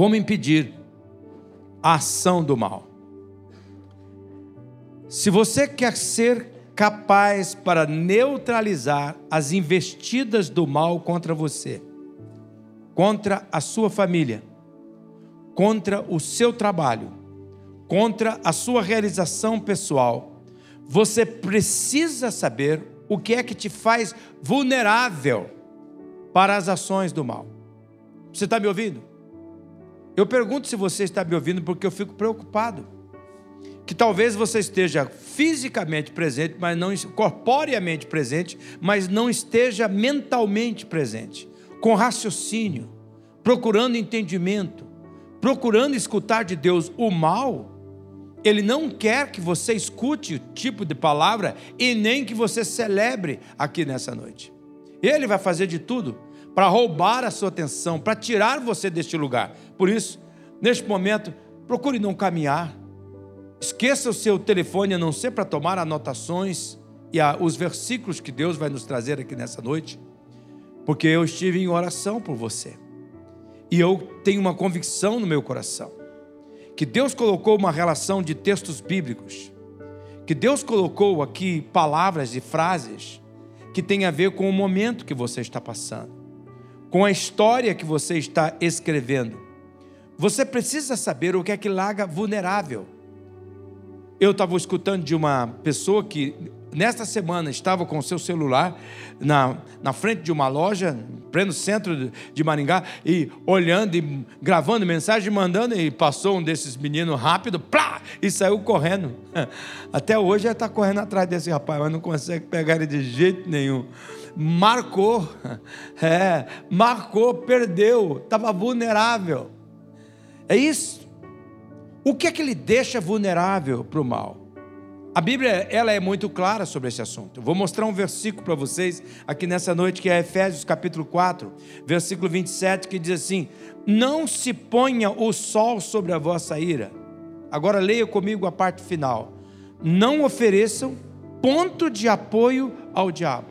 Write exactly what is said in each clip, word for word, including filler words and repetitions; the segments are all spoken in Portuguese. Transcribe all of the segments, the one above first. Como impedir a ação do mal? Se você quer ser capaz para neutralizar as investidas do mal contra você, contra a sua família, contra o seu trabalho, contra a sua realização pessoal, você precisa saber o que é que te faz vulnerável para as ações do mal. Você está me ouvindo? Eu pergunto se você está me ouvindo, porque eu fico preocupado que talvez você esteja fisicamente presente, mas não, corporeamente presente, mas não esteja mentalmente presente, com raciocínio, procurando entendimento, procurando escutar de Deus. O mal, ele não quer que você escute o tipo de palavra e nem que você celebre aqui nessa noite. Ele vai fazer de tudo para roubar a sua atenção, para tirar você deste lugar. Por isso, neste momento, procure não caminhar. Esqueça o seu telefone, a não ser para tomar anotações e a, os versículos que Deus vai nos trazer aqui nessa noite, porque eu estive em oração por você, e eu tenho uma convicção no meu coração, que Deus colocou uma relação de textos bíblicos, que Deus colocou aqui palavras e frases que tem a ver com o momento que você está passando, com a história que você está escrevendo. Você precisa saber o que é que larga vulnerável. Eu estava escutando de uma pessoa que, nesta semana, estava com o seu celular na, na frente de uma loja, pleno centro de Maringá, e olhando e gravando mensagem, mandando, e passou um desses meninos rápido, plá, e saiu correndo. Até hoje ela está correndo atrás desse rapaz, mas não consegue pegar ele de jeito nenhum. Marcou, é, marcou, perdeu, estava vulnerável. É isso. O que é que lhe deixa vulnerável para o mal? A Bíblia, ela é muito clara sobre esse assunto. Eu vou mostrar um versículo para vocês aqui nessa noite, que é Efésios capítulo quatro, versículo vinte e sete, que diz assim: não se ponha o sol sobre a vossa ira. Agora leia comigo a parte final. Não ofereçam ponto de apoio ao diabo.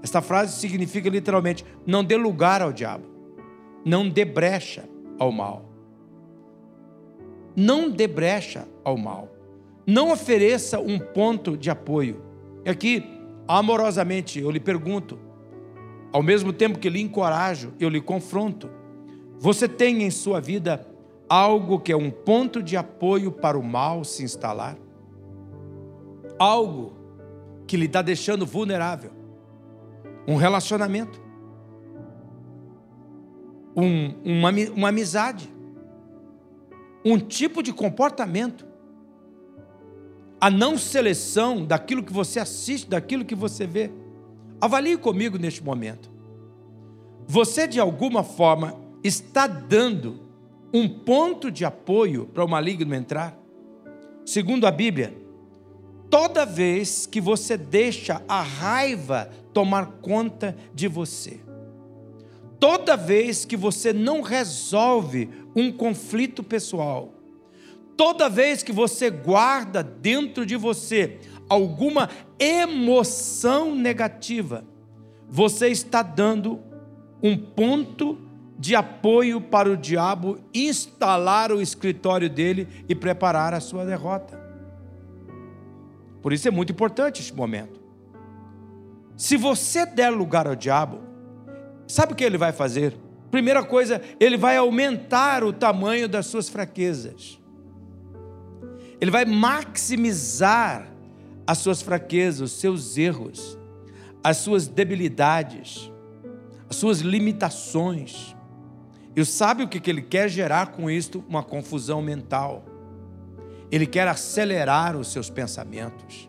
Esta frase significa literalmente: não dê lugar ao diabo, não dê brecha ao mal. Não dê brecha ao mal. Não ofereça um ponto de apoio. E aqui, amorosamente, eu lhe pergunto, ao mesmo tempo que lhe encorajo, eu lhe confronto: você tem em sua vida algo que é um ponto de apoio para o mal se instalar? Algo que lhe está deixando vulnerável? Um relacionamento? Um, uma, uma amizade? Um tipo de comportamento, a não seleção daquilo que você assiste, daquilo que você vê? Avalie comigo neste momento. Você, de alguma forma, está dando um ponto de apoio para o maligno entrar? Segundo a Bíblia, toda vez que você deixa a raiva tomar conta de você, toda vez que você não resolve um conflito pessoal, toda vez que você guarda dentro de você alguma emoção negativa, você está dando um ponto de apoio para o diabo instalar o escritório dele e preparar a sua derrota. Por isso é muito importante este momento. Se você der lugar ao diabo, sabe o que ele vai fazer? Primeira coisa, ele vai aumentar o tamanho das suas fraquezas. Ele vai maximizar as suas fraquezas, os seus erros, as suas debilidades, as suas limitações. E sabe o que ele quer gerar com isto? Uma confusão mental. Ele quer acelerar os seus pensamentos.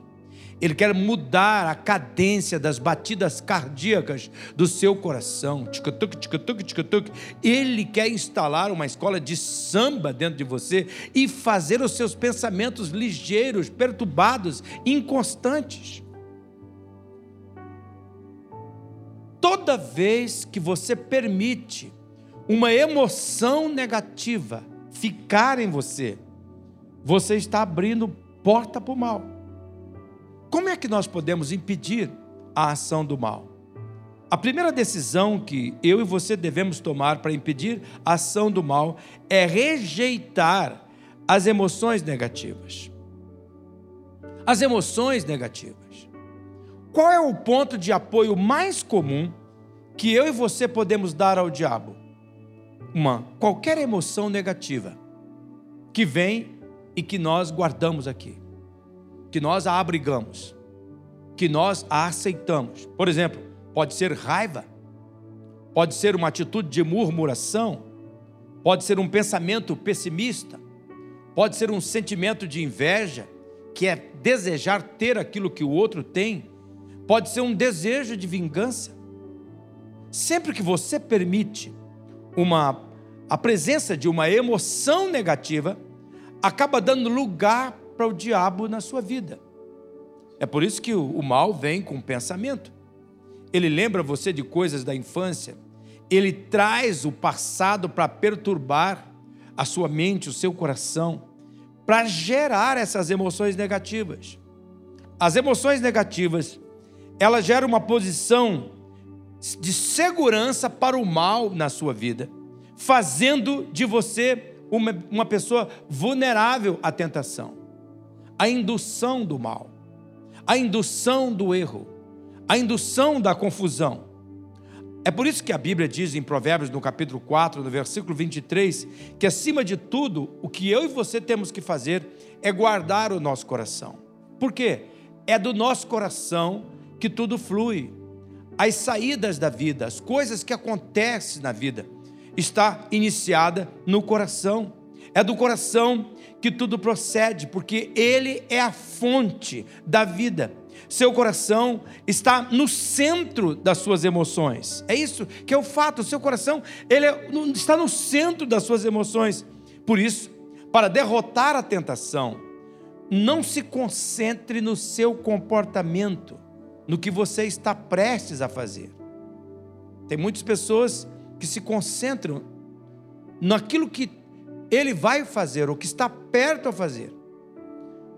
Ele quer mudar a cadência das batidas cardíacas do seu coração. Tic-tuc, tic-tuc, tic-tuc. Ele quer instalar uma escola de samba dentro de você e fazer os seus pensamentos ligeiros, perturbados, inconstantes. Toda vez que você permite uma emoção negativa ficar em você, você está abrindo porta para o mal. Como é que nós podemos impedir a ação do mal? A primeira decisão que eu e você devemos tomar para impedir a ação do mal é rejeitar as emoções negativas. As emoções negativas. Qual é o ponto de apoio mais comum que eu e você podemos dar ao diabo? Uma, qualquer emoção negativa que vem e que nós guardamos aqui, que nós a abrigamos, que nós a aceitamos. Por exemplo, pode ser raiva, pode ser uma atitude de murmuração, pode ser um pensamento pessimista, pode ser um sentimento de inveja, que é desejar ter aquilo que o outro tem, pode ser um desejo de vingança. Sempre que você permite uma, a presença de uma emoção negativa, acaba dando lugar para o diabo na sua vida. É por isso que o, o mal vem com o pensamento. Ele lembra você de coisas da infância, ele traz o passado para perturbar a sua mente, o seu coração, para gerar essas emoções negativas. As emoções negativas, elas geram uma posição de segurança para o mal na sua vida, fazendo de você uma, uma pessoa vulnerável à tentação, à indução do mal, à indução do erro, a indução da confusão. É por isso que a Bíblia diz em Provérbios, no capítulo quatro, no versículo vinte e três, que acima de tudo, o que eu e você temos que fazer é guardar o nosso coração. Por quê? É do nosso coração que tudo flui. As saídas da vida, as coisas que acontecem na vida, está iniciada no coração. É do coração que tudo procede, porque ele é a fonte da vida. Seu coração está no centro das suas emoções. É isso que é o fato. O seu coração ele é, está no centro das suas emoções. Por isso, para derrotar a tentação, não se concentre no seu comportamento, no que você está prestes a fazer. Tem muitas pessoas que se concentram naquilo que ele vai fazer, ou que está perto a fazer.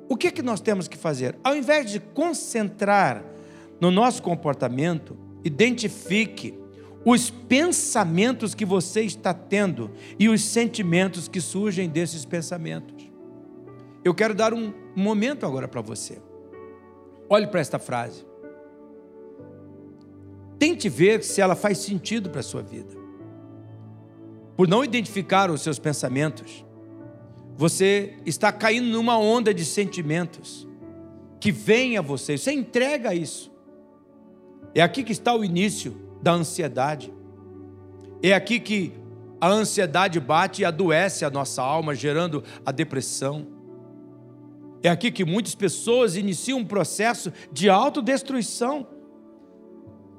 O que é que nós temos que fazer? Ao invés de concentrar no nosso comportamento, identifique os pensamentos que você está tendo e os sentimentos que surgem desses pensamentos. Eu quero dar um momento agora para você. Olhe para esta frase. Tente ver se ela faz sentido para a sua vida. Por não identificar os seus pensamentos, você está caindo numa onda de sentimentos que vem a você. Você entrega isso. É aqui que está o início da ansiedade. É aqui que a ansiedade bate e adoece a nossa alma, gerando a depressão. É aqui que muitas pessoas iniciam um processo de autodestruição.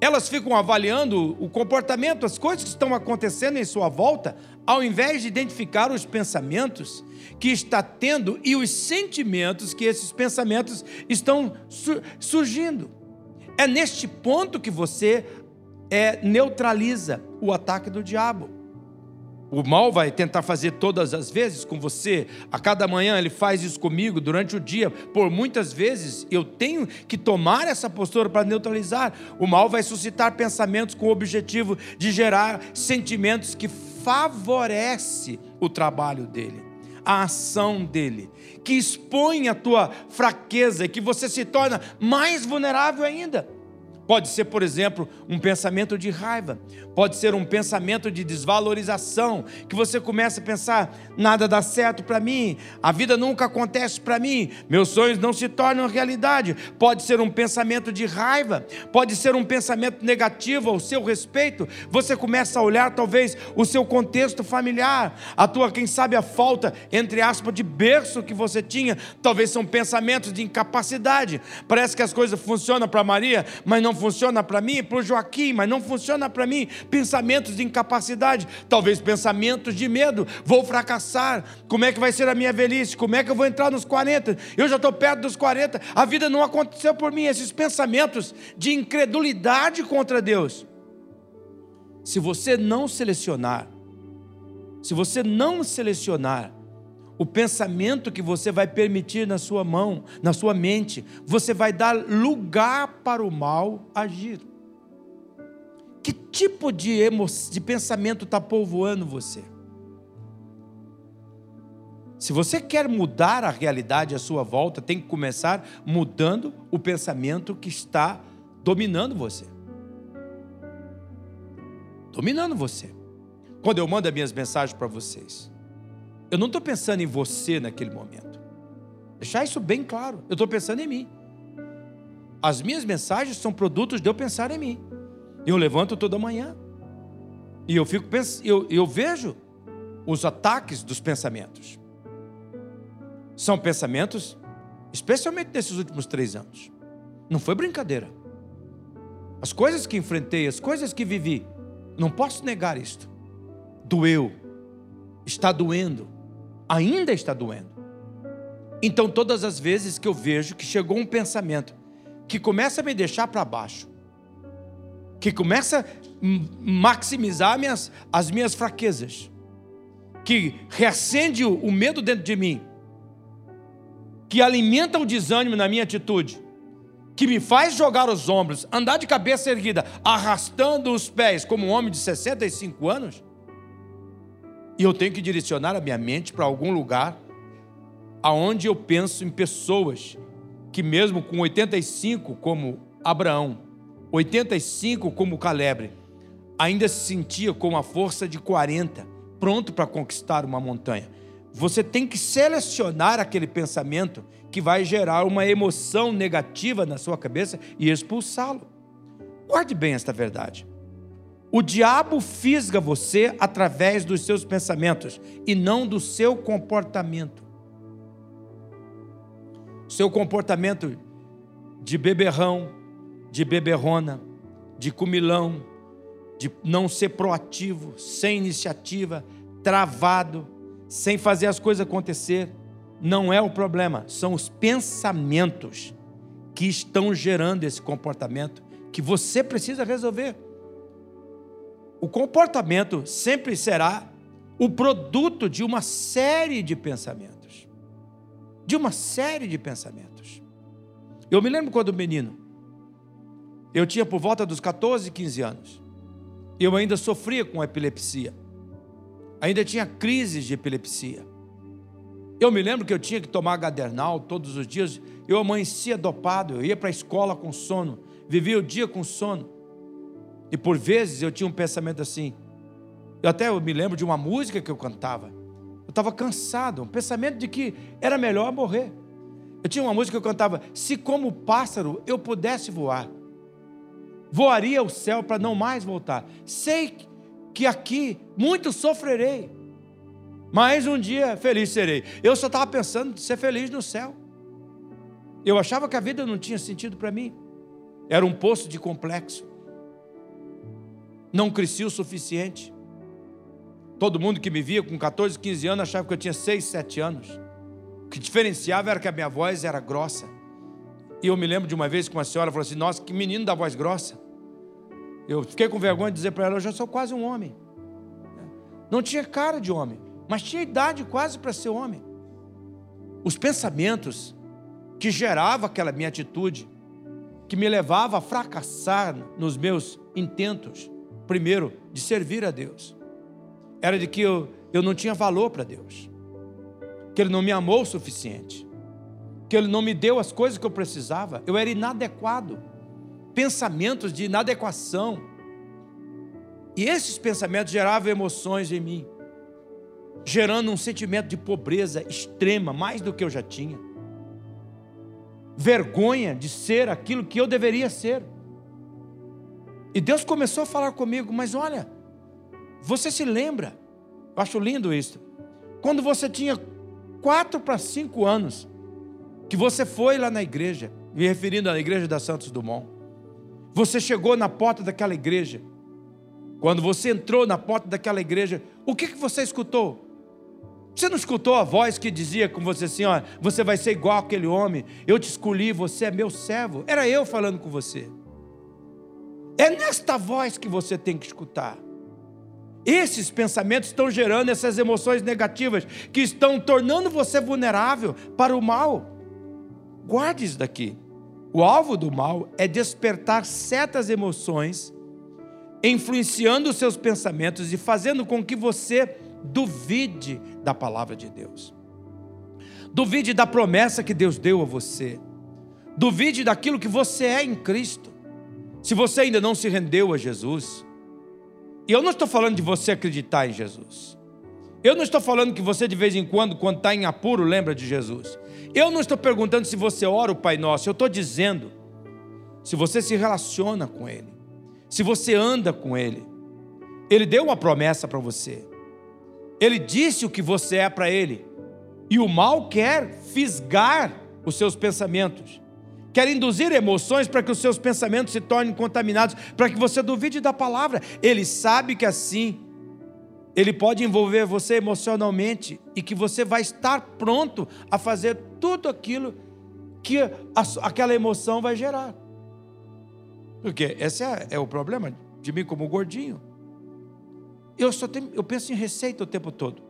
Elas ficam avaliando o comportamento, as coisas que estão acontecendo em sua volta, ao invés de identificar os pensamentos que está tendo e os sentimentos que esses pensamentos estão surgindo. É neste ponto que você é, neutraliza o ataque do diabo. O mal vai tentar fazer todas as vezes com você. A cada manhã ele faz isso comigo durante o dia. Por muitas vezes eu tenho que tomar essa postura para neutralizar. O mal vai suscitar pensamentos com o objetivo de gerar sentimentos que favorecem o trabalho dele, a ação dele, que expõe a tua fraqueza e que você se torna mais vulnerável ainda. Pode ser, por exemplo, um pensamento de raiva, pode ser um pensamento de desvalorização, que você começa a pensar, nada dá certo para mim, a vida nunca acontece para mim, meus sonhos não se tornam realidade. Pode ser um pensamento de raiva, pode ser um pensamento negativo ao seu respeito. Você começa a olhar talvez o seu contexto familiar, a tua, quem sabe, a falta, entre aspas, de berço que você tinha. Talvez são pensamentos de incapacidade, parece que as coisas funcionam para Maria, mas não funciona para mim, para o Joaquim, mas não funciona para mim. Pensamentos de incapacidade, talvez pensamentos de medo. Vou fracassar, como é que vai ser a minha velhice, como é que eu vou entrar nos quarenta, eu já estou perto dos quarenta, a vida não aconteceu por mim. Esses pensamentos de incredulidade contra Deus, se você não selecionar, se você não selecionar o pensamento que você vai permitir na sua mão, na sua mente, você vai dar lugar para o mal agir. Que tipo de, emo... de pensamento está povoando você? Se você quer mudar a realidade à sua volta, tem que começar mudando o pensamento que está dominando você. Dominando você. Quando eu mando as minhas mensagens para vocês, eu não estou pensando em você naquele momento. Deixar isso bem claro. Eu estou pensando em mim. As minhas mensagens são produtos de eu pensar em mim. Eu levanto toda manhã. E eu, fico pens... eu, eu vejo os ataques dos pensamentos. São pensamentos, especialmente nesses últimos três anos. Não foi brincadeira. As coisas que enfrentei, as coisas que vivi, não posso negar isto. Doeu. Está doendo. Ainda está doendo. Então, todas as vezes que eu vejo que chegou um pensamento que começa a me deixar para baixo, que começa a maximizar minhas, as minhas fraquezas, que reacende o, o medo dentro de mim, que alimenta o desânimo na minha atitude, que me faz jogar os ombros, andar de cabeça erguida, arrastando os pés, como um homem de sessenta e cinco anos, e eu tenho que direcionar a minha mente para algum lugar, aonde eu penso em pessoas que mesmo com oitenta e cinco como Abraão, oitenta e cinco como Caleb, ainda se sentia com a força de quarenta, pronto para conquistar uma montanha. Você tem que selecionar aquele pensamento que vai gerar uma emoção negativa na sua cabeça e expulsá-lo. Guarde bem esta verdade. O diabo fisga você através dos seus pensamentos e não do seu comportamento. Seu comportamento de beberrão, de beberrona, de comilão, de não ser proativo, sem iniciativa, travado, sem fazer as coisas acontecer, não é o problema, são os pensamentos que estão gerando esse comportamento que você precisa resolver. O comportamento sempre será o produto de uma série de pensamentos, de uma série de pensamentos. Eu me lembro quando menino, eu tinha por volta dos quatorze, quinze anos, eu ainda sofria com epilepsia, ainda tinha crises de epilepsia. Eu me lembro que eu tinha que tomar Gadernal todos os dias, eu amanhecia dopado, eu ia para a escola com sono, vivia o dia com sono, e por vezes eu tinha um pensamento assim, eu até eu me lembro de uma música que eu cantava, eu estava cansado, um pensamento de que era melhor morrer. Eu tinha uma música que eu cantava, se como pássaro eu pudesse voar, voaria ao céu para não mais voltar, sei que que aqui muito sofrerei, mas um dia feliz serei. Eu só estava pensando em ser feliz no céu. Eu achava que a vida não tinha sentido para mim. Era um poço de complexo. Não cresci o suficiente. Todo mundo que me via com quatorze, quinze anos achava que eu tinha seis, sete anos. O que diferenciava era que a minha voz era grossa. E eu me lembro de uma vez que uma senhora falou assim, nossa, que menino da voz grossa. Eu fiquei com vergonha de dizer para ela, eu já sou quase um homem. Não tinha cara de homem, mas tinha idade quase para ser homem. Os pensamentos que geravam aquela minha atitude, que me levava a fracassar nos meus intentos, primeiro, de servir a Deus, era de que eu, eu não tinha valor para Deus, que Ele não me amou o suficiente, que Ele não me deu as coisas que eu precisava, eu era inadequado. Pensamentos de inadequação, e esses pensamentos geravam emoções em mim, gerando um sentimento de pobreza extrema, mais do que eu já tinha, vergonha de ser aquilo que eu deveria ser. E Deus começou a falar comigo, mas olha, você se lembra, eu acho lindo isso, quando você tinha quatro para cinco anos, que você foi lá na igreja, me referindo à igreja da Santos Dumont, você chegou na porta daquela igreja, quando você entrou na porta daquela igreja, o que, que você escutou? Você não escutou a voz que dizia com você assim, ó, você vai ser igual aquele homem, eu te escolhi, você é meu servo, era eu falando com você, é nesta voz que você tem que escutar. Esses pensamentos estão gerando essas emoções negativas, que estão tornando você vulnerável para o mal. Guarde isso daqui. O alvo do mal é despertar certas emoções influenciando os seus pensamentos e fazendo com que você duvide da palavra de Deus, duvide da promessa que Deus deu a você, duvide daquilo que você é em Cristo, se você ainda não se rendeu a Jesus. E eu não estou falando de você acreditar em Jesus, eu não estou falando que você de vez em quando, quando está em apuro, lembra de Jesus. Eu não estou perguntando se você ora o Pai Nosso, eu estou dizendo, se você se relaciona com Ele, se você anda com Ele. Ele deu uma promessa para você, Ele disse o que você é para Ele, e o mal quer fisgar os seus pensamentos, quer induzir emoções para que os seus pensamentos se tornem contaminados, para que você duvide da palavra. Ele sabe que assim Ele pode envolver você emocionalmente e que você vai estar pronto a fazer tudo aquilo que a, aquela emoção vai gerar. Porque esse é, é o problema de mim como gordinho. Eu, só tenho, eu penso em receita o tempo todo.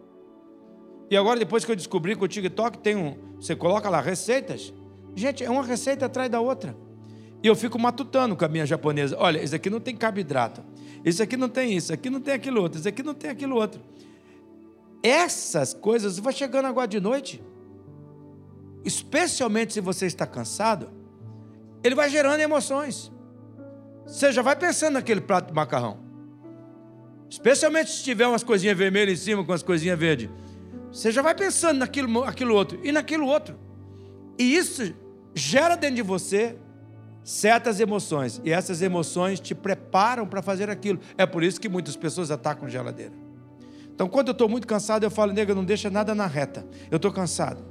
E agora, depois que eu descobri que o TikTok tem um... Você coloca lá receitas. Gente, é uma receita atrás da outra. E eu fico matutando com a minha japonesa. Olha, isso aqui não tem carboidrato. Isso aqui não tem isso, aqui não tem aquilo outro, isso aqui não tem aquilo outro. Essas coisas, vai chegando agora de noite, especialmente se você está cansado, ele vai gerando emoções. Você já vai pensando naquele prato de macarrão, especialmente se tiver umas coisinhas vermelhas em cima com as coisinhas verdes, você já vai pensando naquilo aquilo outro e naquilo outro. E isso gera dentro de você certas emoções, e essas emoções te preparam para fazer aquilo. É por isso que muitas pessoas atacam geladeira. Então, quando eu estou muito cansado, eu falo: nega, não deixa nada na reta, eu estou cansado,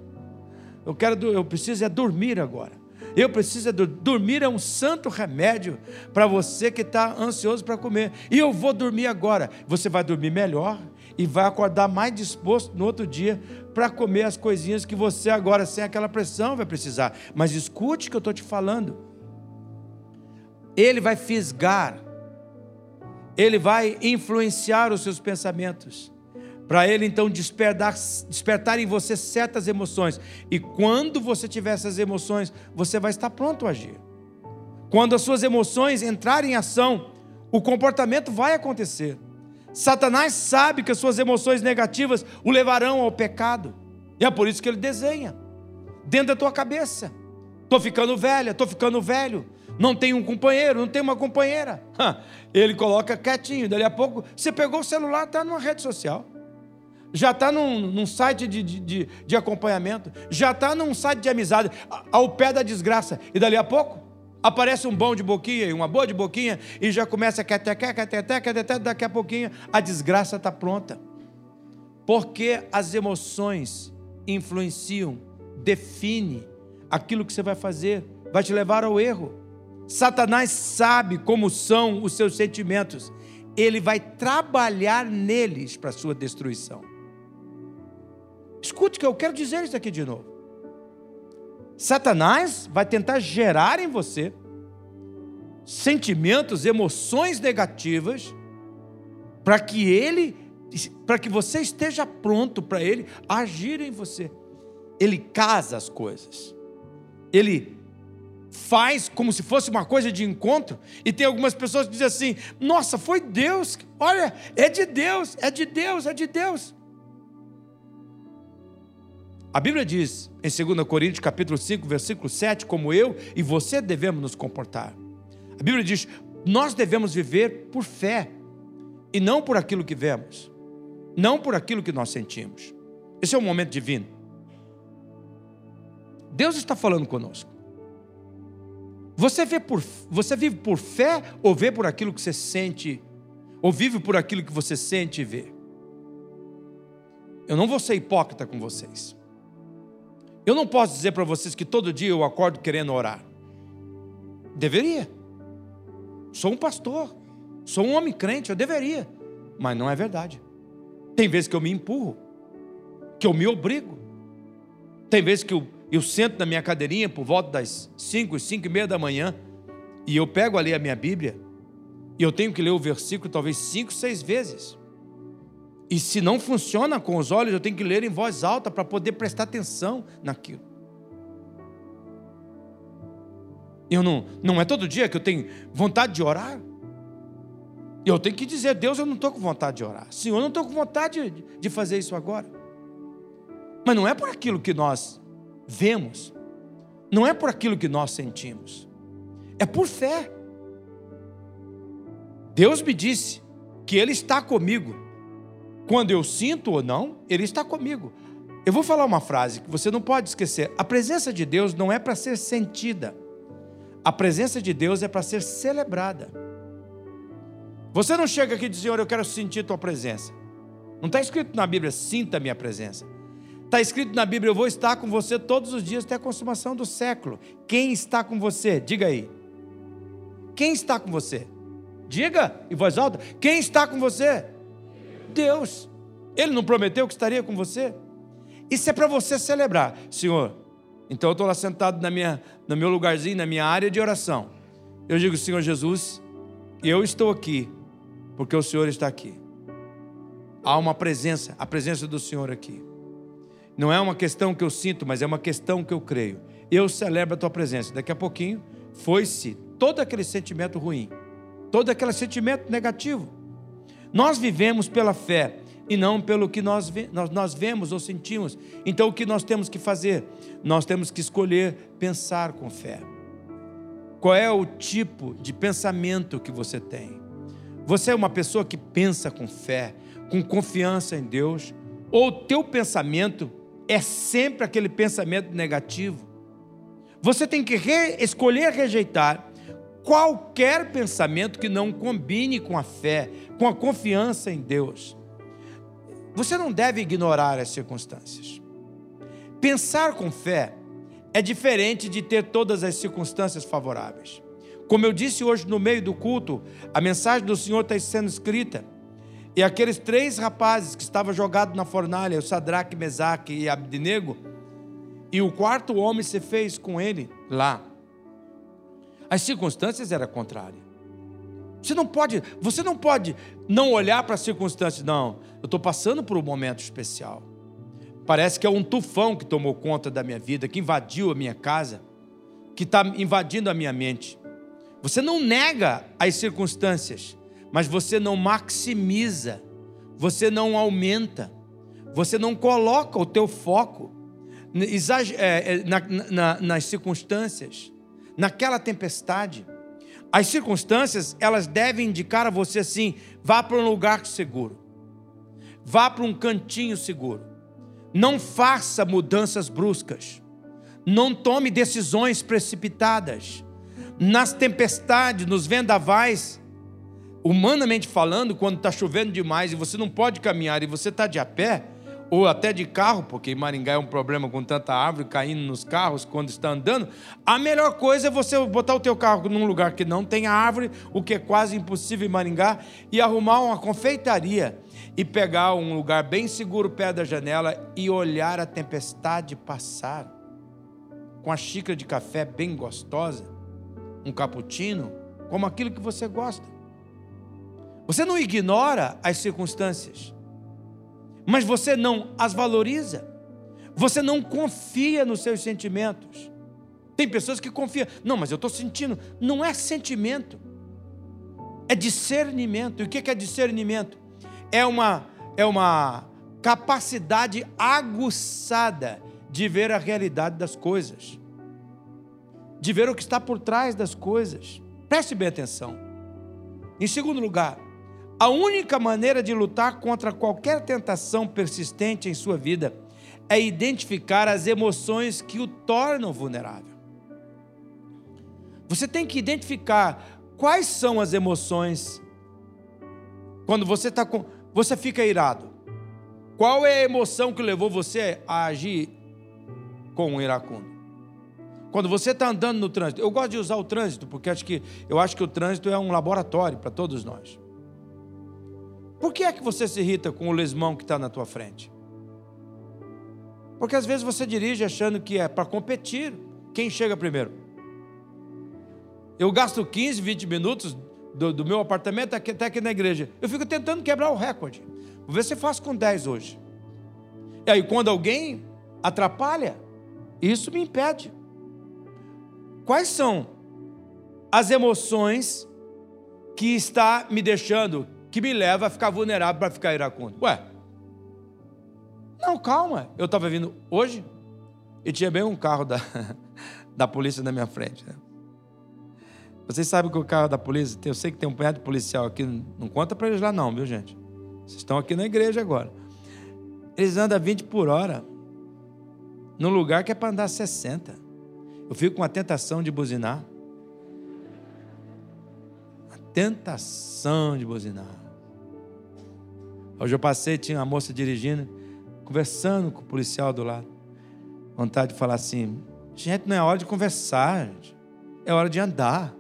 eu quero, eu preciso é dormir agora, eu preciso é do, dormir é um santo remédio para você que está ansioso para comer, e eu vou dormir agora. Você vai dormir melhor e vai acordar mais disposto no outro dia para comer as coisinhas que você agora, sem aquela pressão, vai precisar. Mas escute o que eu estou te falando: Ele vai fisgar, Ele vai influenciar os seus pensamentos, para Ele então despertar, despertar em você certas emoções, e quando você tiver essas emoções, você vai estar pronto a agir. Quando as suas emoções entrarem em ação, o comportamento vai acontecer. Satanás sabe que as suas emoções negativas o levarão ao pecado, e é por isso que ele desenha dentro da tua cabeça: estou ficando velha, estou ficando velho, não tem um companheiro, não tem uma companheira. Ele coloca quietinho, dali a pouco você pegou o celular, está numa rede social, já está num, num site de, de, de acompanhamento, já está num site de amizade, ao pé da desgraça, e dali a pouco aparece um bom de boquinha e uma boa de boquinha, e já começa a queteté, queteté, queteté, daqui a pouquinho a desgraça está pronta, porque as emoções influenciam, definem aquilo que você vai fazer, vai te levar ao erro. Satanás sabe como são os seus sentimentos, ele vai trabalhar neles para a sua destruição. Escute o que eu quero dizer isso aqui de novo: Satanás vai tentar gerar em você sentimentos, emoções negativas, para que ele, para que você esteja pronto para ele agir em você. Ele casa as coisas, ele faz como se fosse uma coisa de encontro. E tem algumas pessoas que dizem assim: nossa, foi Deus, olha, é de Deus, é de Deus, é de Deus. A Bíblia diz em Segunda Coríntios capítulo cinco, versículo sete, como eu e você devemos nos comportar. A Bíblia diz: nós devemos viver por fé, e não por aquilo que vemos, não por aquilo que nós sentimos. Esse é um momento divino. Deus está falando conosco. Você, vê por, você vive por fé, ou vê por aquilo que você sente, ou vive por aquilo que você sente e vê? Eu não vou ser hipócrita com vocês. Eu não posso dizer para vocês que todo dia eu acordo querendo orar. Deveria. Sou um pastor, sou um homem crente, eu deveria. Mas não é verdade. Tem vezes que eu me empurro, que eu me obrigo. Tem vezes que eu Eu sento na minha cadeirinha por volta das cinco, cinco e meia da manhã, e eu pego ali a minha Bíblia, e eu tenho que ler o versículo talvez cinco, seis vezes. E se não funciona com os olhos, eu tenho que ler em voz alta para poder prestar atenção naquilo. Eu não, não é todo dia que eu tenho vontade de orar. E eu tenho que dizer: Deus, eu não estou com vontade de orar. Senhor, eu não estou com vontade de fazer isso agora. Mas não é por aquilo que nós vemos, não é por aquilo que nós sentimos, é por fé. Deus me disse que Ele está comigo, quando eu sinto ou não, Ele está comigo. Eu vou falar uma frase que você não pode esquecer: a presença de Deus não é para ser sentida, a presença de Deus é para ser celebrada. Você não chega aqui e diz: Senhor, eu quero sentir tua presença. Não está escrito na Bíblia: sinta a minha presença. Está escrito na Bíblia: eu vou estar com você todos os dias até a consumação do século. Quem está com você? Diga aí. Quem está com você? Diga em voz alta. Quem está com você? Deus. Ele não prometeu que estaria com você? Isso é para você celebrar. Senhor, então eu estou lá sentado na minha, no meu lugarzinho, na minha área de oração. Eu digo: Senhor Jesus, eu estou aqui porque o Senhor está aqui. Há uma presença, a presença do Senhor aqui. Não é uma questão que eu sinto, mas é uma questão que eu creio. Eu celebro a tua presença. Daqui a pouquinho, foi-se todo aquele sentimento ruim, todo aquele sentimento negativo. Nós vivemos pela fé e não pelo que nós, nós, nós vemos ou sentimos. Então, o que nós temos que fazer? Nós temos que escolher pensar com fé. Qual é o tipo de pensamento que você tem? Você é uma pessoa que pensa com fé, com confiança em Deus, ou o teu pensamento é sempre aquele pensamento negativo? Você tem que re- escolher rejeitar qualquer pensamento que não combine com a fé, com a confiança em Deus. Você não deve ignorar as circunstâncias. Pensar com fé é diferente de ter todas as circunstâncias favoráveis. Como eu disse hoje no meio do culto, a mensagem do Senhor está sendo escrita. E aqueles três rapazes que estavam jogados na fornalha, o Sadraque, Mesaque e Abdenego, e o quarto homem se fez com ele lá. As circunstâncias eram contrárias. Você não pode, você não pode não olhar para as circunstâncias. Não, eu estou passando por um momento especial. Parece que é um tufão que tomou conta da minha vida, que invadiu a minha casa, que está invadindo a minha mente. Você não nega as circunstâncias, mas você não maximiza, você não aumenta, você não coloca o teu foco nas circunstâncias, naquela tempestade. As circunstâncias, elas devem indicar a você assim: vá para um lugar seguro, vá para um cantinho seguro, não faça mudanças bruscas, não tome decisões precipitadas. Nas tempestades, nos vendavais, humanamente falando, quando está chovendo demais e você não pode caminhar e você está de a pé, ou até de carro, porque em Maringá é um problema com tanta árvore caindo nos carros quando está andando, a melhor coisa é você botar o teu carro num lugar que não tem árvore, o que é quase impossível em Maringá, e arrumar uma confeitaria e pegar um lugar bem seguro perto da janela e olhar a tempestade passar, com a xícara de café bem gostosa, um cappuccino, como aquilo que você gosta. Você não ignora as circunstâncias, mas você não as valoriza, você não confia nos seus sentimentos. Tem pessoas que confiam: não, mas eu estou sentindo. Não é sentimento, é discernimento. E o que é discernimento? É uma, é uma capacidade aguçada de ver a realidade das coisas, de ver o que está por trás das coisas. Preste bem atenção. Em segundo lugar, a única maneira de lutar contra qualquer tentação persistente em sua vida é identificar as emoções que o tornam vulnerável. Você tem que identificar quais são as emoções. Quando você está com, você fica irado, qual é a emoção que levou você a agir com um iracundo? Quando você está andando no trânsito, eu gosto de usar o trânsito, porque acho que, eu acho que o trânsito é um laboratório para todos nós. Por que é que você se irrita com o lesmão que está na tua frente? Porque às vezes você dirige achando que é para competir, quem chega primeiro. Eu gasto quinze, vinte minutos do, do meu apartamento até aqui na igreja. Eu fico tentando quebrar o recorde. Vou ver se eu faço com dez hoje. E aí, quando alguém atrapalha, isso me impede. Quais são as emoções que está me deixando, que me leva a ficar vulnerável para ficar iracundo. Ué, não, calma, eu estava vindo hoje e tinha bem um carro da, da polícia na minha frente, né? Vocês sabem que o carro da polícia, eu sei que tem um punhado de policial aqui, não conta para eles lá não, viu gente? Vocês estão aqui na igreja agora. Eles andam vinte por hora num lugar que é para andar sessenta. Eu fico com a tentação de buzinar. A tentação de buzinar. Hoje eu passei, tinha uma moça dirigindo, conversando com o policial do lado. Vontade de falar assim, gente, não é hora de conversar, gente. É hora de andar.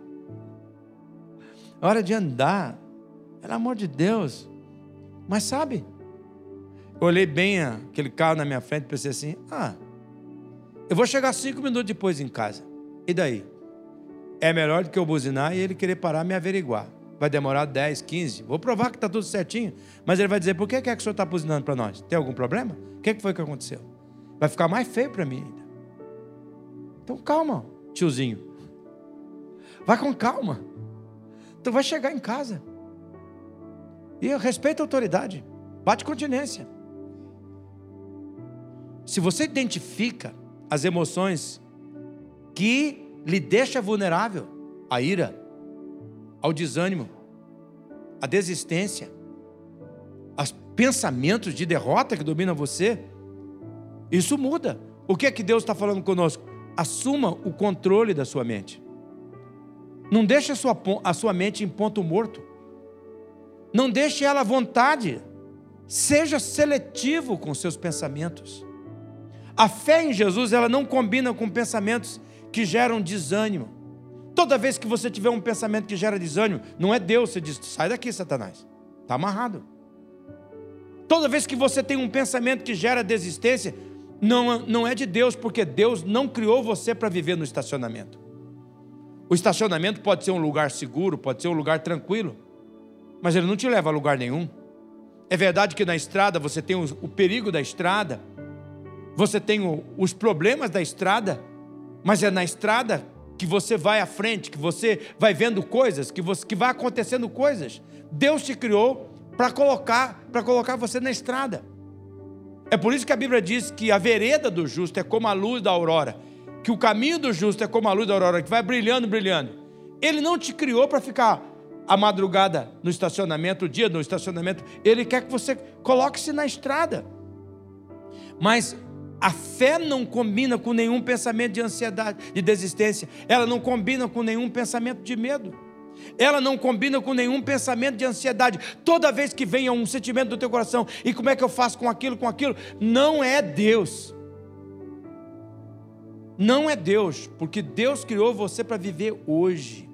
É hora de andar. Pelo amor de Deus. Mas sabe, eu olhei bem aquele carro na minha frente e pensei assim, ah, eu vou chegar cinco minutos depois em casa. E daí? É melhor do que eu buzinar e ele querer parar e me averiguar. Vai demorar dez, quinze. Vou provar que está tudo certinho. Mas ele vai dizer, por que é que o senhor está buzinando para nós? Tem algum problema? O que foi que aconteceu? Vai ficar mais feio para mim ainda. Então calma, tiozinho. Vai com calma. Tu vai chegar em casa. E respeita a autoridade. Bate continência. Se você identifica as emoções que lhe deixam vulnerável, a ira, ao desânimo, a desistência, aos pensamentos de derrota que dominam você, isso muda. O que é que Deus está falando conosco? Assuma o controle da sua mente. Não deixe a sua, a sua mente em ponto morto. Não deixe ela à vontade. Seja seletivo com seus pensamentos. A fé em Jesus, ela não combina com pensamentos que geram desânimo. Toda vez que você tiver um pensamento que gera desânimo, não é Deus, você diz, sai daqui, Satanás. Está amarrado. Toda vez que você tem um pensamento que gera desistência, não, não é de Deus, porque Deus não criou você para viver no estacionamento. O estacionamento pode ser um lugar seguro, pode ser um lugar tranquilo, mas ele não te leva a lugar nenhum. É verdade que na estrada você tem o perigo da estrada, você tem os problemas da estrada, mas é na estrada que você vai à frente, que você vai vendo coisas, que, você, que vai acontecendo coisas. Deus te criou para colocar, para colocar você na estrada. É por isso que a Bíblia diz que a vereda do justo é como a luz da aurora, que o caminho do justo é como a luz da aurora, que vai brilhando, brilhando. Ele não te criou para ficar a madrugada no estacionamento, o dia no estacionamento. Ele quer que você coloque-se na estrada. Mas a fé não combina com nenhum pensamento de ansiedade, de desistência. Ela não combina com nenhum pensamento de medo. Ela não combina com nenhum pensamento de ansiedade. Toda vez que venha um sentimento do teu coração, e como é que eu faço com aquilo, com aquilo? Não é Deus. Não é Deus, porque Deus criou você para viver hoje.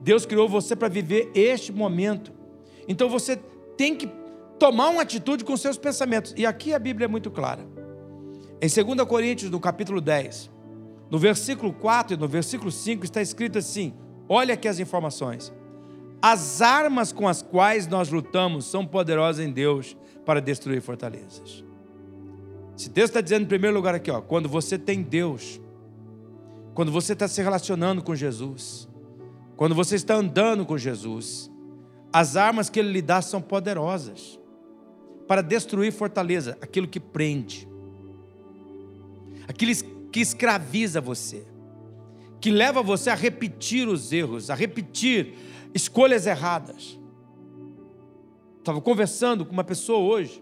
Deus criou você para viver este momento. Então você tem que tomar uma atitude com seus pensamentos. E aqui a Bíblia é muito clara. Em Segunda Coríntios, no capítulo dez, no versículo quatro e no versículo cinco, está escrito assim, olha aqui as informações. As armas com as quais nós lutamos são poderosas em Deus para destruir fortalezas. Esse texto está dizendo, em primeiro lugar aqui, ó, quando você tem Deus, quando você está se relacionando com Jesus, quando você está andando com Jesus, as armas que Ele lhe dá são poderosas para destruir fortaleza, aquilo que prende, aquilo que escraviza você, que leva você a repetir os erros, a repetir escolhas erradas. Estava conversando com uma pessoa hoje,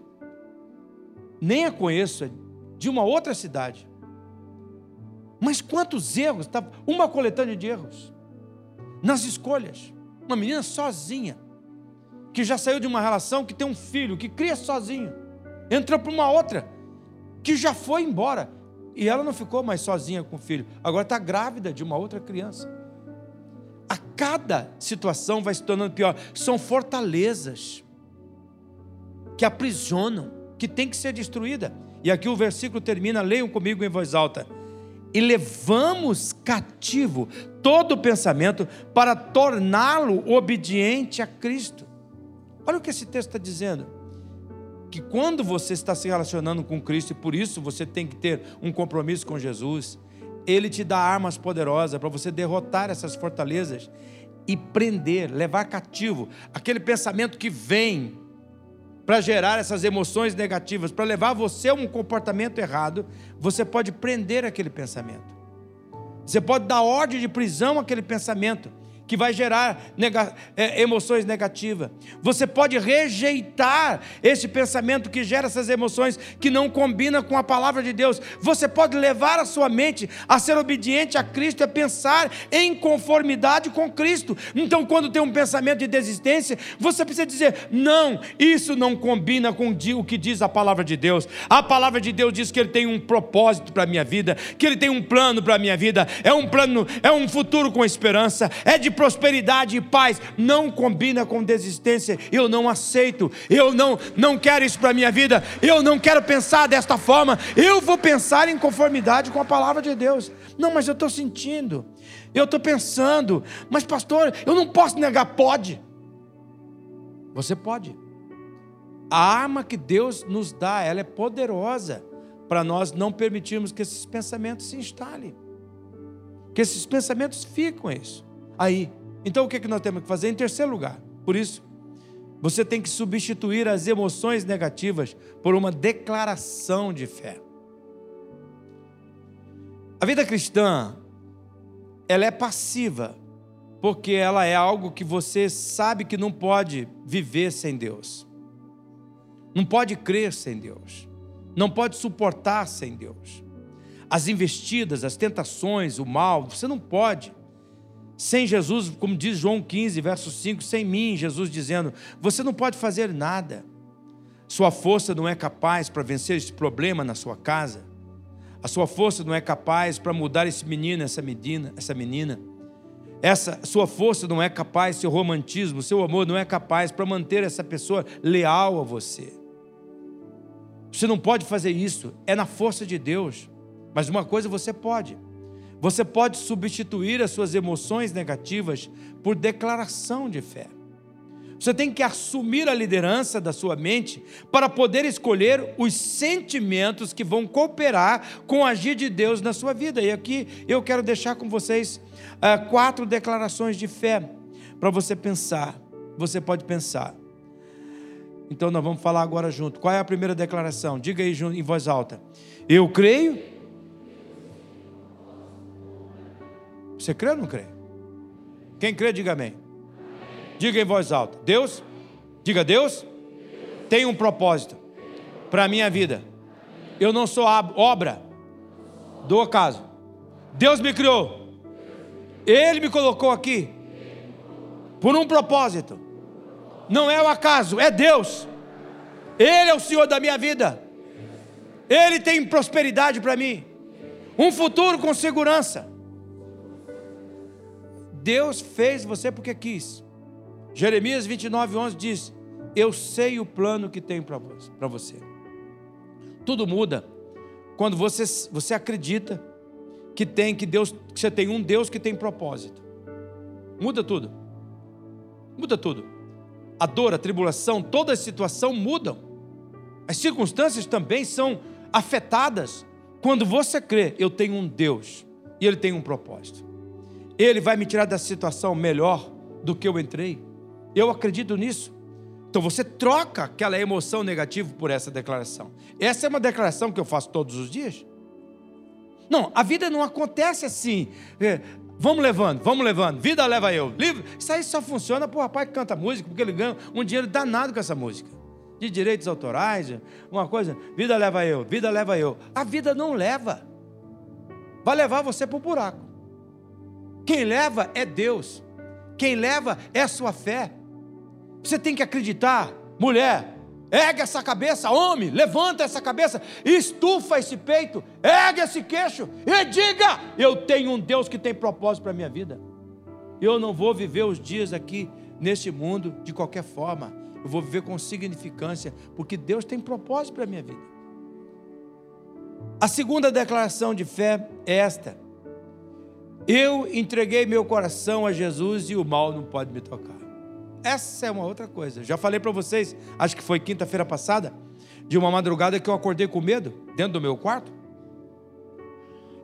nem a conheço, é de uma outra cidade, mas quantos erros, tá? Uma coletânea de erros nas escolhas. Uma menina sozinha, que já saiu de uma relação, que tem um filho, que cria sozinho, entrou para uma outra, que já foi embora, e ela não ficou mais sozinha com o filho, agora está grávida de uma outra criança. A cada situação vai se tornando pior. São fortalezas que aprisionam, que tem que ser destruída. E aqui o versículo termina, leiam comigo em voz alta. E levamos cativo todo pensamento para torná-lo obediente a Cristo. Olha o que esse texto está dizendo. Que quando você está se relacionando com Cristo, e por isso você tem que ter um compromisso com Jesus, Ele te dá armas poderosas para você derrotar essas fortalezas e prender, levar cativo, aquele pensamento que vem para gerar essas emoções negativas, para levar você a um comportamento errado. Você pode prender aquele pensamento, você pode dar ordem de prisão àquele pensamento, que vai gerar nega, é, emoções negativas. Você pode rejeitar esse pensamento que gera essas emoções, que não combina com a palavra de Deus. Você pode levar a sua mente a ser obediente a Cristo, a pensar em conformidade com Cristo. Então, quando tem um pensamento de desistência, você precisa dizer: não, isso não combina com o que diz a palavra de Deus. A palavra de Deus diz que Ele tem um propósito para a minha vida, que Ele tem um plano para a minha vida, é um plano, é um futuro com esperança, é de prosperidade e paz. Não combina com desistência. Eu não aceito, eu não, não quero isso para a minha vida, eu não quero pensar desta forma, eu vou pensar em conformidade com a palavra de Deus. Não, mas eu estou sentindo, eu estou pensando, mas pastor, eu não posso negar. Pode, você pode. A arma que Deus nos dá, ela é poderosa, para nós não permitirmos que esses pensamentos se instalem, que esses pensamentos fiquem isso aí. Então o que é que nós temos que fazer? Em terceiro lugar, por isso, você tem que substituir as emoções negativas por uma declaração de fé. A vida cristã, ela é passiva, porque ela é algo que você sabe que não pode viver sem Deus, não pode crer sem Deus, não pode suportar sem Deus. As investidas, as tentações, o mal, você não pode. Sem Jesus, como diz João quinze, verso cinco, sem mim, Jesus dizendo, você não pode fazer nada. Sua força não é capaz para vencer esse problema na sua casa. A sua força não é capaz para mudar esse menino, essa menina, essa menina. Essa sua força não é capaz, seu romantismo, seu amor não é capaz para manter essa pessoa leal a você. Você não pode fazer isso, é na força de Deus. Mas uma coisa você pode. Você pode substituir as suas emoções negativas por declaração de fé. Você tem que assumir a liderança da sua mente para poder escolher os sentimentos que vão cooperar com o agir de Deus na sua vida. E aqui eu quero deixar com vocês ah, quatro declarações de fé para você pensar. Você pode pensar. Então nós vamos falar agora junto. Qual é a primeira declaração? Diga aí em voz alta. Eu creio. Você crê ou não crê? Quem crê, diga amém. Amém. Diga em voz alta. Deus, diga Deus, Deus. Tem um propósito para a minha vida. Amém. Eu não sou a obra do acaso. Deus me criou. Ele me colocou aqui por um propósito. Não é o acaso, é Deus. Ele é o Senhor da minha vida. Ele tem prosperidade para mim, um futuro com segurança. Deus fez você porque quis. Jeremias vinte e nove, onze diz, eu sei o plano que tenho para você. Tudo muda quando você, você acredita que tem, que Deus, que você tem um Deus que tem propósito. Muda tudo. Muda tudo. A dor, a tribulação, toda a situação mudam. As circunstâncias também são afetadas quando você crê, eu tenho um Deus e Ele tem um propósito. Ele vai me tirar da situação melhor do que eu entrei. Eu acredito nisso. Então você troca aquela emoção negativa por essa declaração. Essa é uma declaração que eu faço todos os dias. Não, a vida não acontece assim. É, vamos levando, vamos levando. Vida leva eu. Livre. Isso aí só funciona para o rapaz que canta música, porque ele ganha um dinheiro danado com essa música. De direitos autorais, uma coisa. Vida leva eu, vida leva eu. A vida não leva. Vai levar você para o buraco. Quem leva é Deus, quem leva é a sua fé. Você tem que acreditar, mulher, ergue essa cabeça, homem, levanta essa cabeça, estufa esse peito, ergue esse queixo e diga, eu tenho um Deus que tem propósito para a minha vida. Eu não vou viver os dias aqui, neste mundo, de qualquer forma, eu vou viver com significância, porque Deus tem propósito para a minha vida. A segunda declaração de fé é esta, eu entreguei meu coração a Jesus e o mal não pode me tocar. Essa é uma outra coisa. Já falei para vocês, acho que foi quinta-feira passada, de uma madrugada que eu acordei com medo, dentro do meu quarto.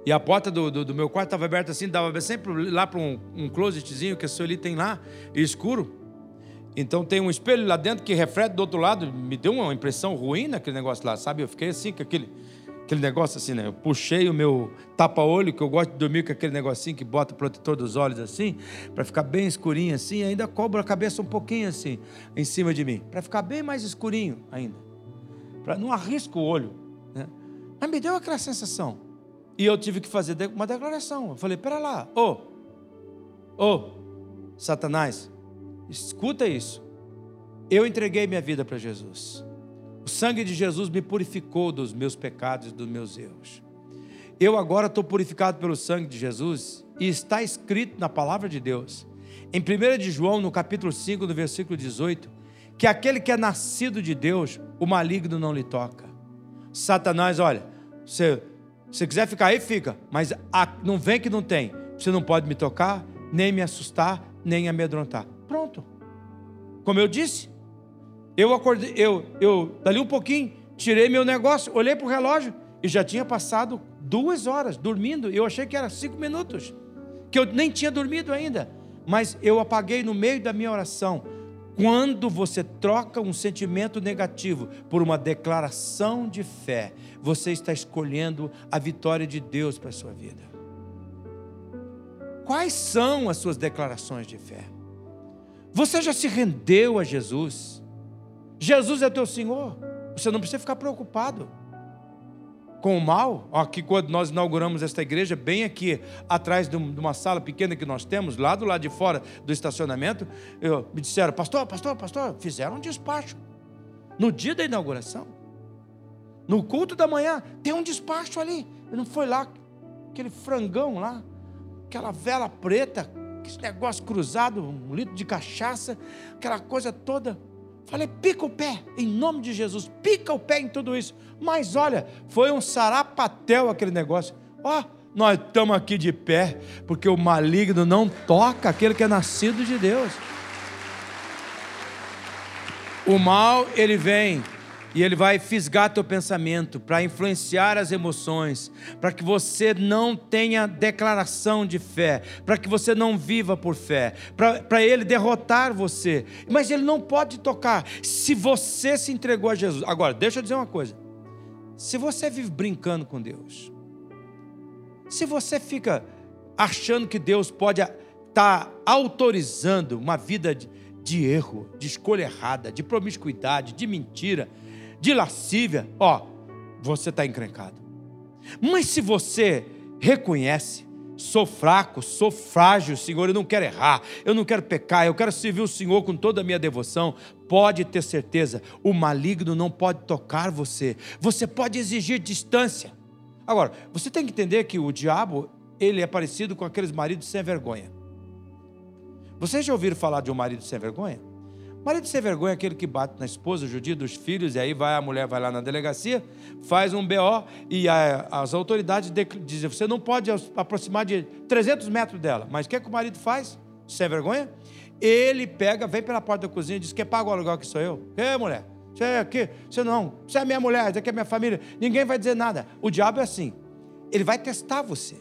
E a porta do, do, do meu quarto estava aberta assim, dava sempre lá para um, um closetzinho que a Sueli tem lá, escuro. Então tem um espelho lá dentro que reflete do outro lado. Me deu uma impressão ruim naquele negócio lá, sabe? Eu fiquei assim com aquele, aquele negócio assim, né? Eu puxei o meu tapa-olho, que eu gosto de dormir com aquele negocinho que bota o protetor dos olhos assim, para ficar bem escurinho assim, ainda cobro a cabeça um pouquinho assim, em cima de mim, para ficar bem mais escurinho ainda, para não arrisco o olho, né? Mas me deu aquela sensação. E eu tive que fazer uma declaração. Eu falei, pera lá, ô, ô, Satanás, escuta isso. Eu entreguei minha vida para Jesus. O sangue de Jesus me purificou dos meus pecados e dos meus erros. Eu agora estou purificado pelo sangue de Jesus, e está escrito na palavra de Deus, em primeira de João, no capítulo cinco, no versículo dezoito, que aquele que é nascido de Deus, o maligno não lhe toca. Satanás, olha, se você quiser ficar aí, fica, mas não vem que não tem. Você não pode me tocar, nem me assustar, nem amedrontar. Pronto. Como eu disse, eu acordei, eu, eu dali um pouquinho, tirei meu negócio, olhei para o relógio e já tinha passado duas horas dormindo. Eu achei que era cinco minutos, que eu nem tinha dormido ainda, mas eu apaguei no meio da minha oração. Quando você troca um sentimento negativo por uma declaração de fé, você está escolhendo a vitória de Deus para a sua vida. Quais são as suas declarações de fé? Você já se rendeu a Jesus? Jesus é teu Senhor. Você não precisa ficar preocupado com o mal. Aqui, quando nós inauguramos esta igreja, bem aqui atrás de uma sala pequena que nós temos, lá do lado de fora do estacionamento, eu, me disseram, pastor, pastor, pastor, fizeram um despacho no dia da inauguração, no culto da manhã, tem um despacho ali. Não foi lá, aquele frangão lá, aquela vela preta, esse negócio cruzado, um litro de cachaça, aquela coisa toda. Falei, pica o pé, em nome de Jesus, pica o pé em tudo isso. Mas olha, foi um sarapatel aquele negócio. Ó, oh, nós estamos aqui de pé, porque o maligno não toca aquele que é nascido de Deus. O mal, ele vem e ele vai fisgar teu pensamento, para influenciar as emoções, para que você não tenha declaração de fé, para que você não viva por fé, para ele derrotar você. Mas ele não pode tocar, se você se entregou a Jesus. Agora, deixa eu dizer uma coisa, se você vive brincando com Deus, se você fica achando que Deus pode estar autorizando uma vida de, de erro, de escolha errada, de promiscuidade, de mentira, de lascívia, ó, você está encrencado. Mas se você reconhece, sou fraco, sou frágil, Senhor, eu não quero errar, eu não quero pecar, eu quero servir o Senhor com toda a minha devoção, pode ter certeza, o maligno não pode tocar você, você pode exigir distância. Agora, você tem que entender que o diabo, ele é parecido com aqueles maridos sem vergonha. Vocês já ouviram falar de um marido sem vergonha? Marido sem vergonha é aquele que bate na esposa, judia dos filhos, e aí vai, a mulher vai lá na delegacia, faz um B O, e a, as autoridades dizem, você não pode aproximar de trezentos metros dela. Mas o que é que o marido faz? Sem vergonha? Ele pega, vem pela porta da cozinha e diz, quem paga o aluguel que sou eu? Ei, mulher, você é aqui, você não, você é minha mulher, você aqui é minha família, ninguém vai dizer nada. O diabo é assim, ele vai testar você,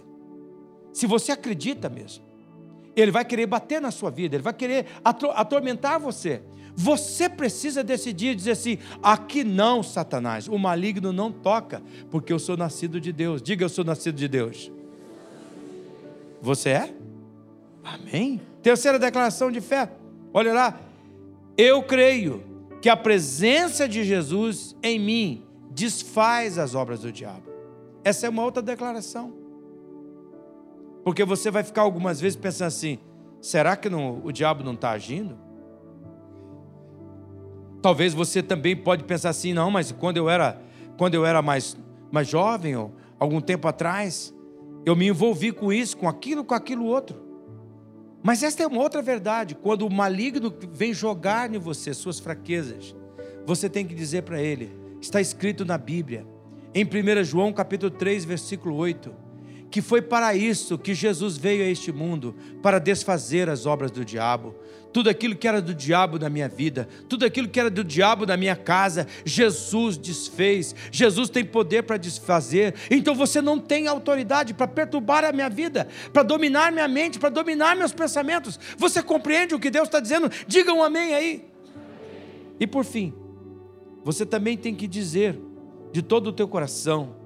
se você acredita mesmo. Ele vai querer bater na sua vida, ele vai querer atormentar você. Você precisa decidir, dizer assim, aqui não, Satanás, o maligno não toca, porque eu sou nascido de Deus. Diga, eu sou nascido de Deus. Você é? Amém? Terceira declaração de fé, olha lá, eu creio que a presença de Jesus em mim desfaz as obras do diabo. Essa é uma outra declaração. Porque você vai ficar algumas vezes pensando assim, será que não, o diabo não está agindo? Talvez você também pode pensar assim, não, mas quando eu era, quando eu era mais, mais jovem, ou algum tempo atrás, eu me envolvi com isso, com aquilo, com aquilo outro. Mas esta é uma outra verdade, quando o maligno vem jogar em você suas fraquezas, você tem que dizer para ele, está escrito na Bíblia, em primeira de João capítulo três, versículo oito, que foi para isso que Jesus veio a este mundo, para desfazer as obras do diabo. Tudo aquilo que era do diabo na minha vida, tudo aquilo que era do diabo na minha casa, Jesus desfez. Jesus tem poder para desfazer. Então você não tem autoridade para perturbar a minha vida, para dominar minha mente, para dominar meus pensamentos. Você compreende o que Deus está dizendo? Diga um amém aí. Amém. E por fim, você também tem que dizer de todo o teu coração: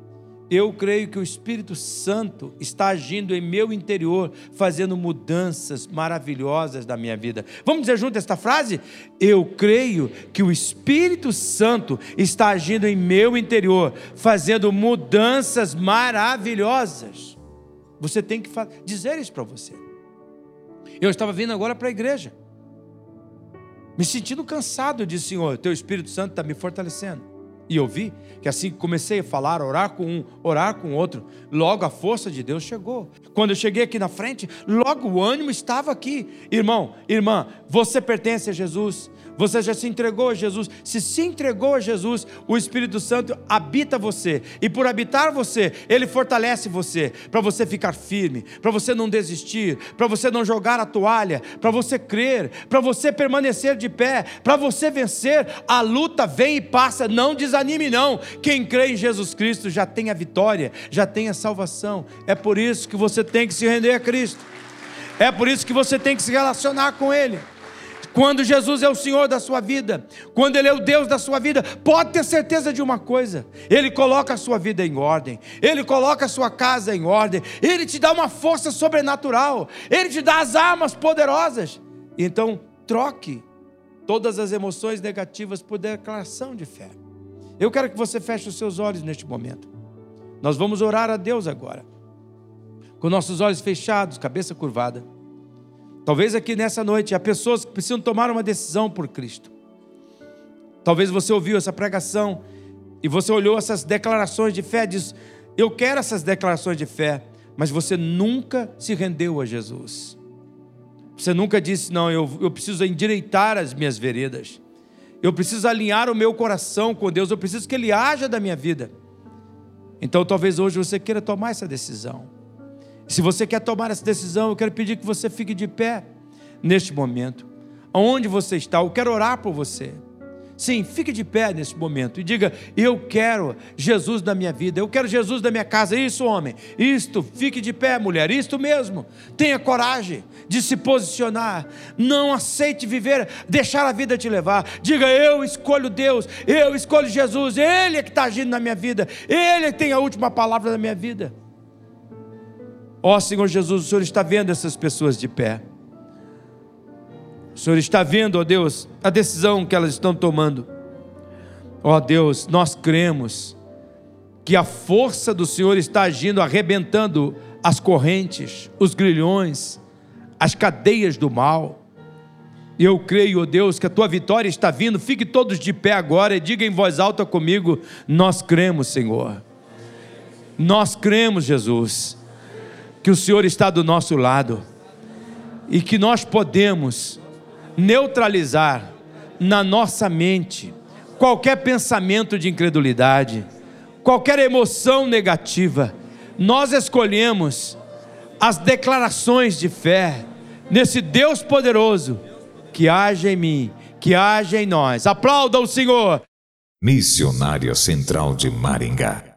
eu creio que o Espírito Santo está agindo em meu interior, fazendo mudanças maravilhosas da minha vida. Vamos dizer junto esta frase? Eu creio que o Espírito Santo está agindo em meu interior, fazendo mudanças maravilhosas. Você tem que dizer isso para você. Eu estava vindo agora para a igreja, me sentindo cansado. Eu disse: Senhor, teu Espírito Santo está me fortalecendo. E eu vi que assim que comecei a falar, orar com um, orar com outro, logo a força de Deus chegou. Quando eu cheguei aqui na frente, logo o ânimo estava aqui. Irmão, irmã, você pertence a Jesus, você já se entregou a Jesus. Se se entregou a Jesus, o Espírito Santo habita você, e por habitar você, ele fortalece você, para você ficar firme, para você não desistir, para você não jogar a toalha, para você crer, para você permanecer de pé, para você vencer. A luta vem e passa, não desanime não. Quem crê em Jesus Cristo já tem a vitória, já tem a salvação. É por isso que você tem que se render a Cristo, é por isso que você tem que se relacionar com Ele. Quando Jesus é o Senhor da sua vida, quando Ele é o Deus da sua vida, pode ter certeza de uma coisa: Ele coloca a sua vida em ordem, Ele coloca a sua casa em ordem, Ele te dá uma força sobrenatural, Ele te dá as armas poderosas. Então troque todas as emoções negativas por declaração de fé. Eu quero que você feche os seus olhos neste momento. Nós vamos orar a Deus agora, com nossos olhos fechados, cabeça curvada. Talvez aqui nessa noite há pessoas que precisam tomar uma decisão por Cristo. Talvez você ouviu essa pregação e você olhou essas declarações de fé e diz: eu quero essas declarações de fé, mas você nunca se rendeu a Jesus. Você nunca disse: não, eu, eu preciso endireitar as minhas veredas, eu preciso alinhar o meu coração com Deus, eu preciso que Ele haja da minha vida. Então talvez hoje você queira tomar essa decisão. Se você quer tomar essa decisão, eu quero pedir que você fique de pé neste momento, aonde você está. Eu quero orar por você. Sim, fique de pé neste momento e diga: eu quero Jesus na minha vida, eu quero Jesus na minha casa. Isso, homem, isto, fique de pé, mulher, isto mesmo. Tenha coragem de se posicionar, não aceite viver, deixar a vida te levar. Diga: eu escolho Deus, eu escolho Jesus, Ele é que está agindo na minha vida, Ele é que tem a última palavra na minha vida. Ó Senhor Jesus, o Senhor está vendo essas pessoas de pé, o Senhor está vendo, ó Deus, a decisão que elas estão tomando. Ó Deus, nós cremos que a força do Senhor está agindo, arrebentando as correntes, os grilhões, as cadeias do mal. Eu creio, ó Deus, que a Tua vitória está vindo. Fique todos de pé agora e diga em voz alta comigo: nós cremos, Senhor, nós cremos, Jesus, que o Senhor está do nosso lado, e que nós podemos neutralizar na nossa mente qualquer pensamento de incredulidade, qualquer emoção negativa. Nós escolhemos as declarações de fé nesse Deus poderoso, que age em mim, que age em nós. Aplauda o Senhor! Missionária Central de Maringá.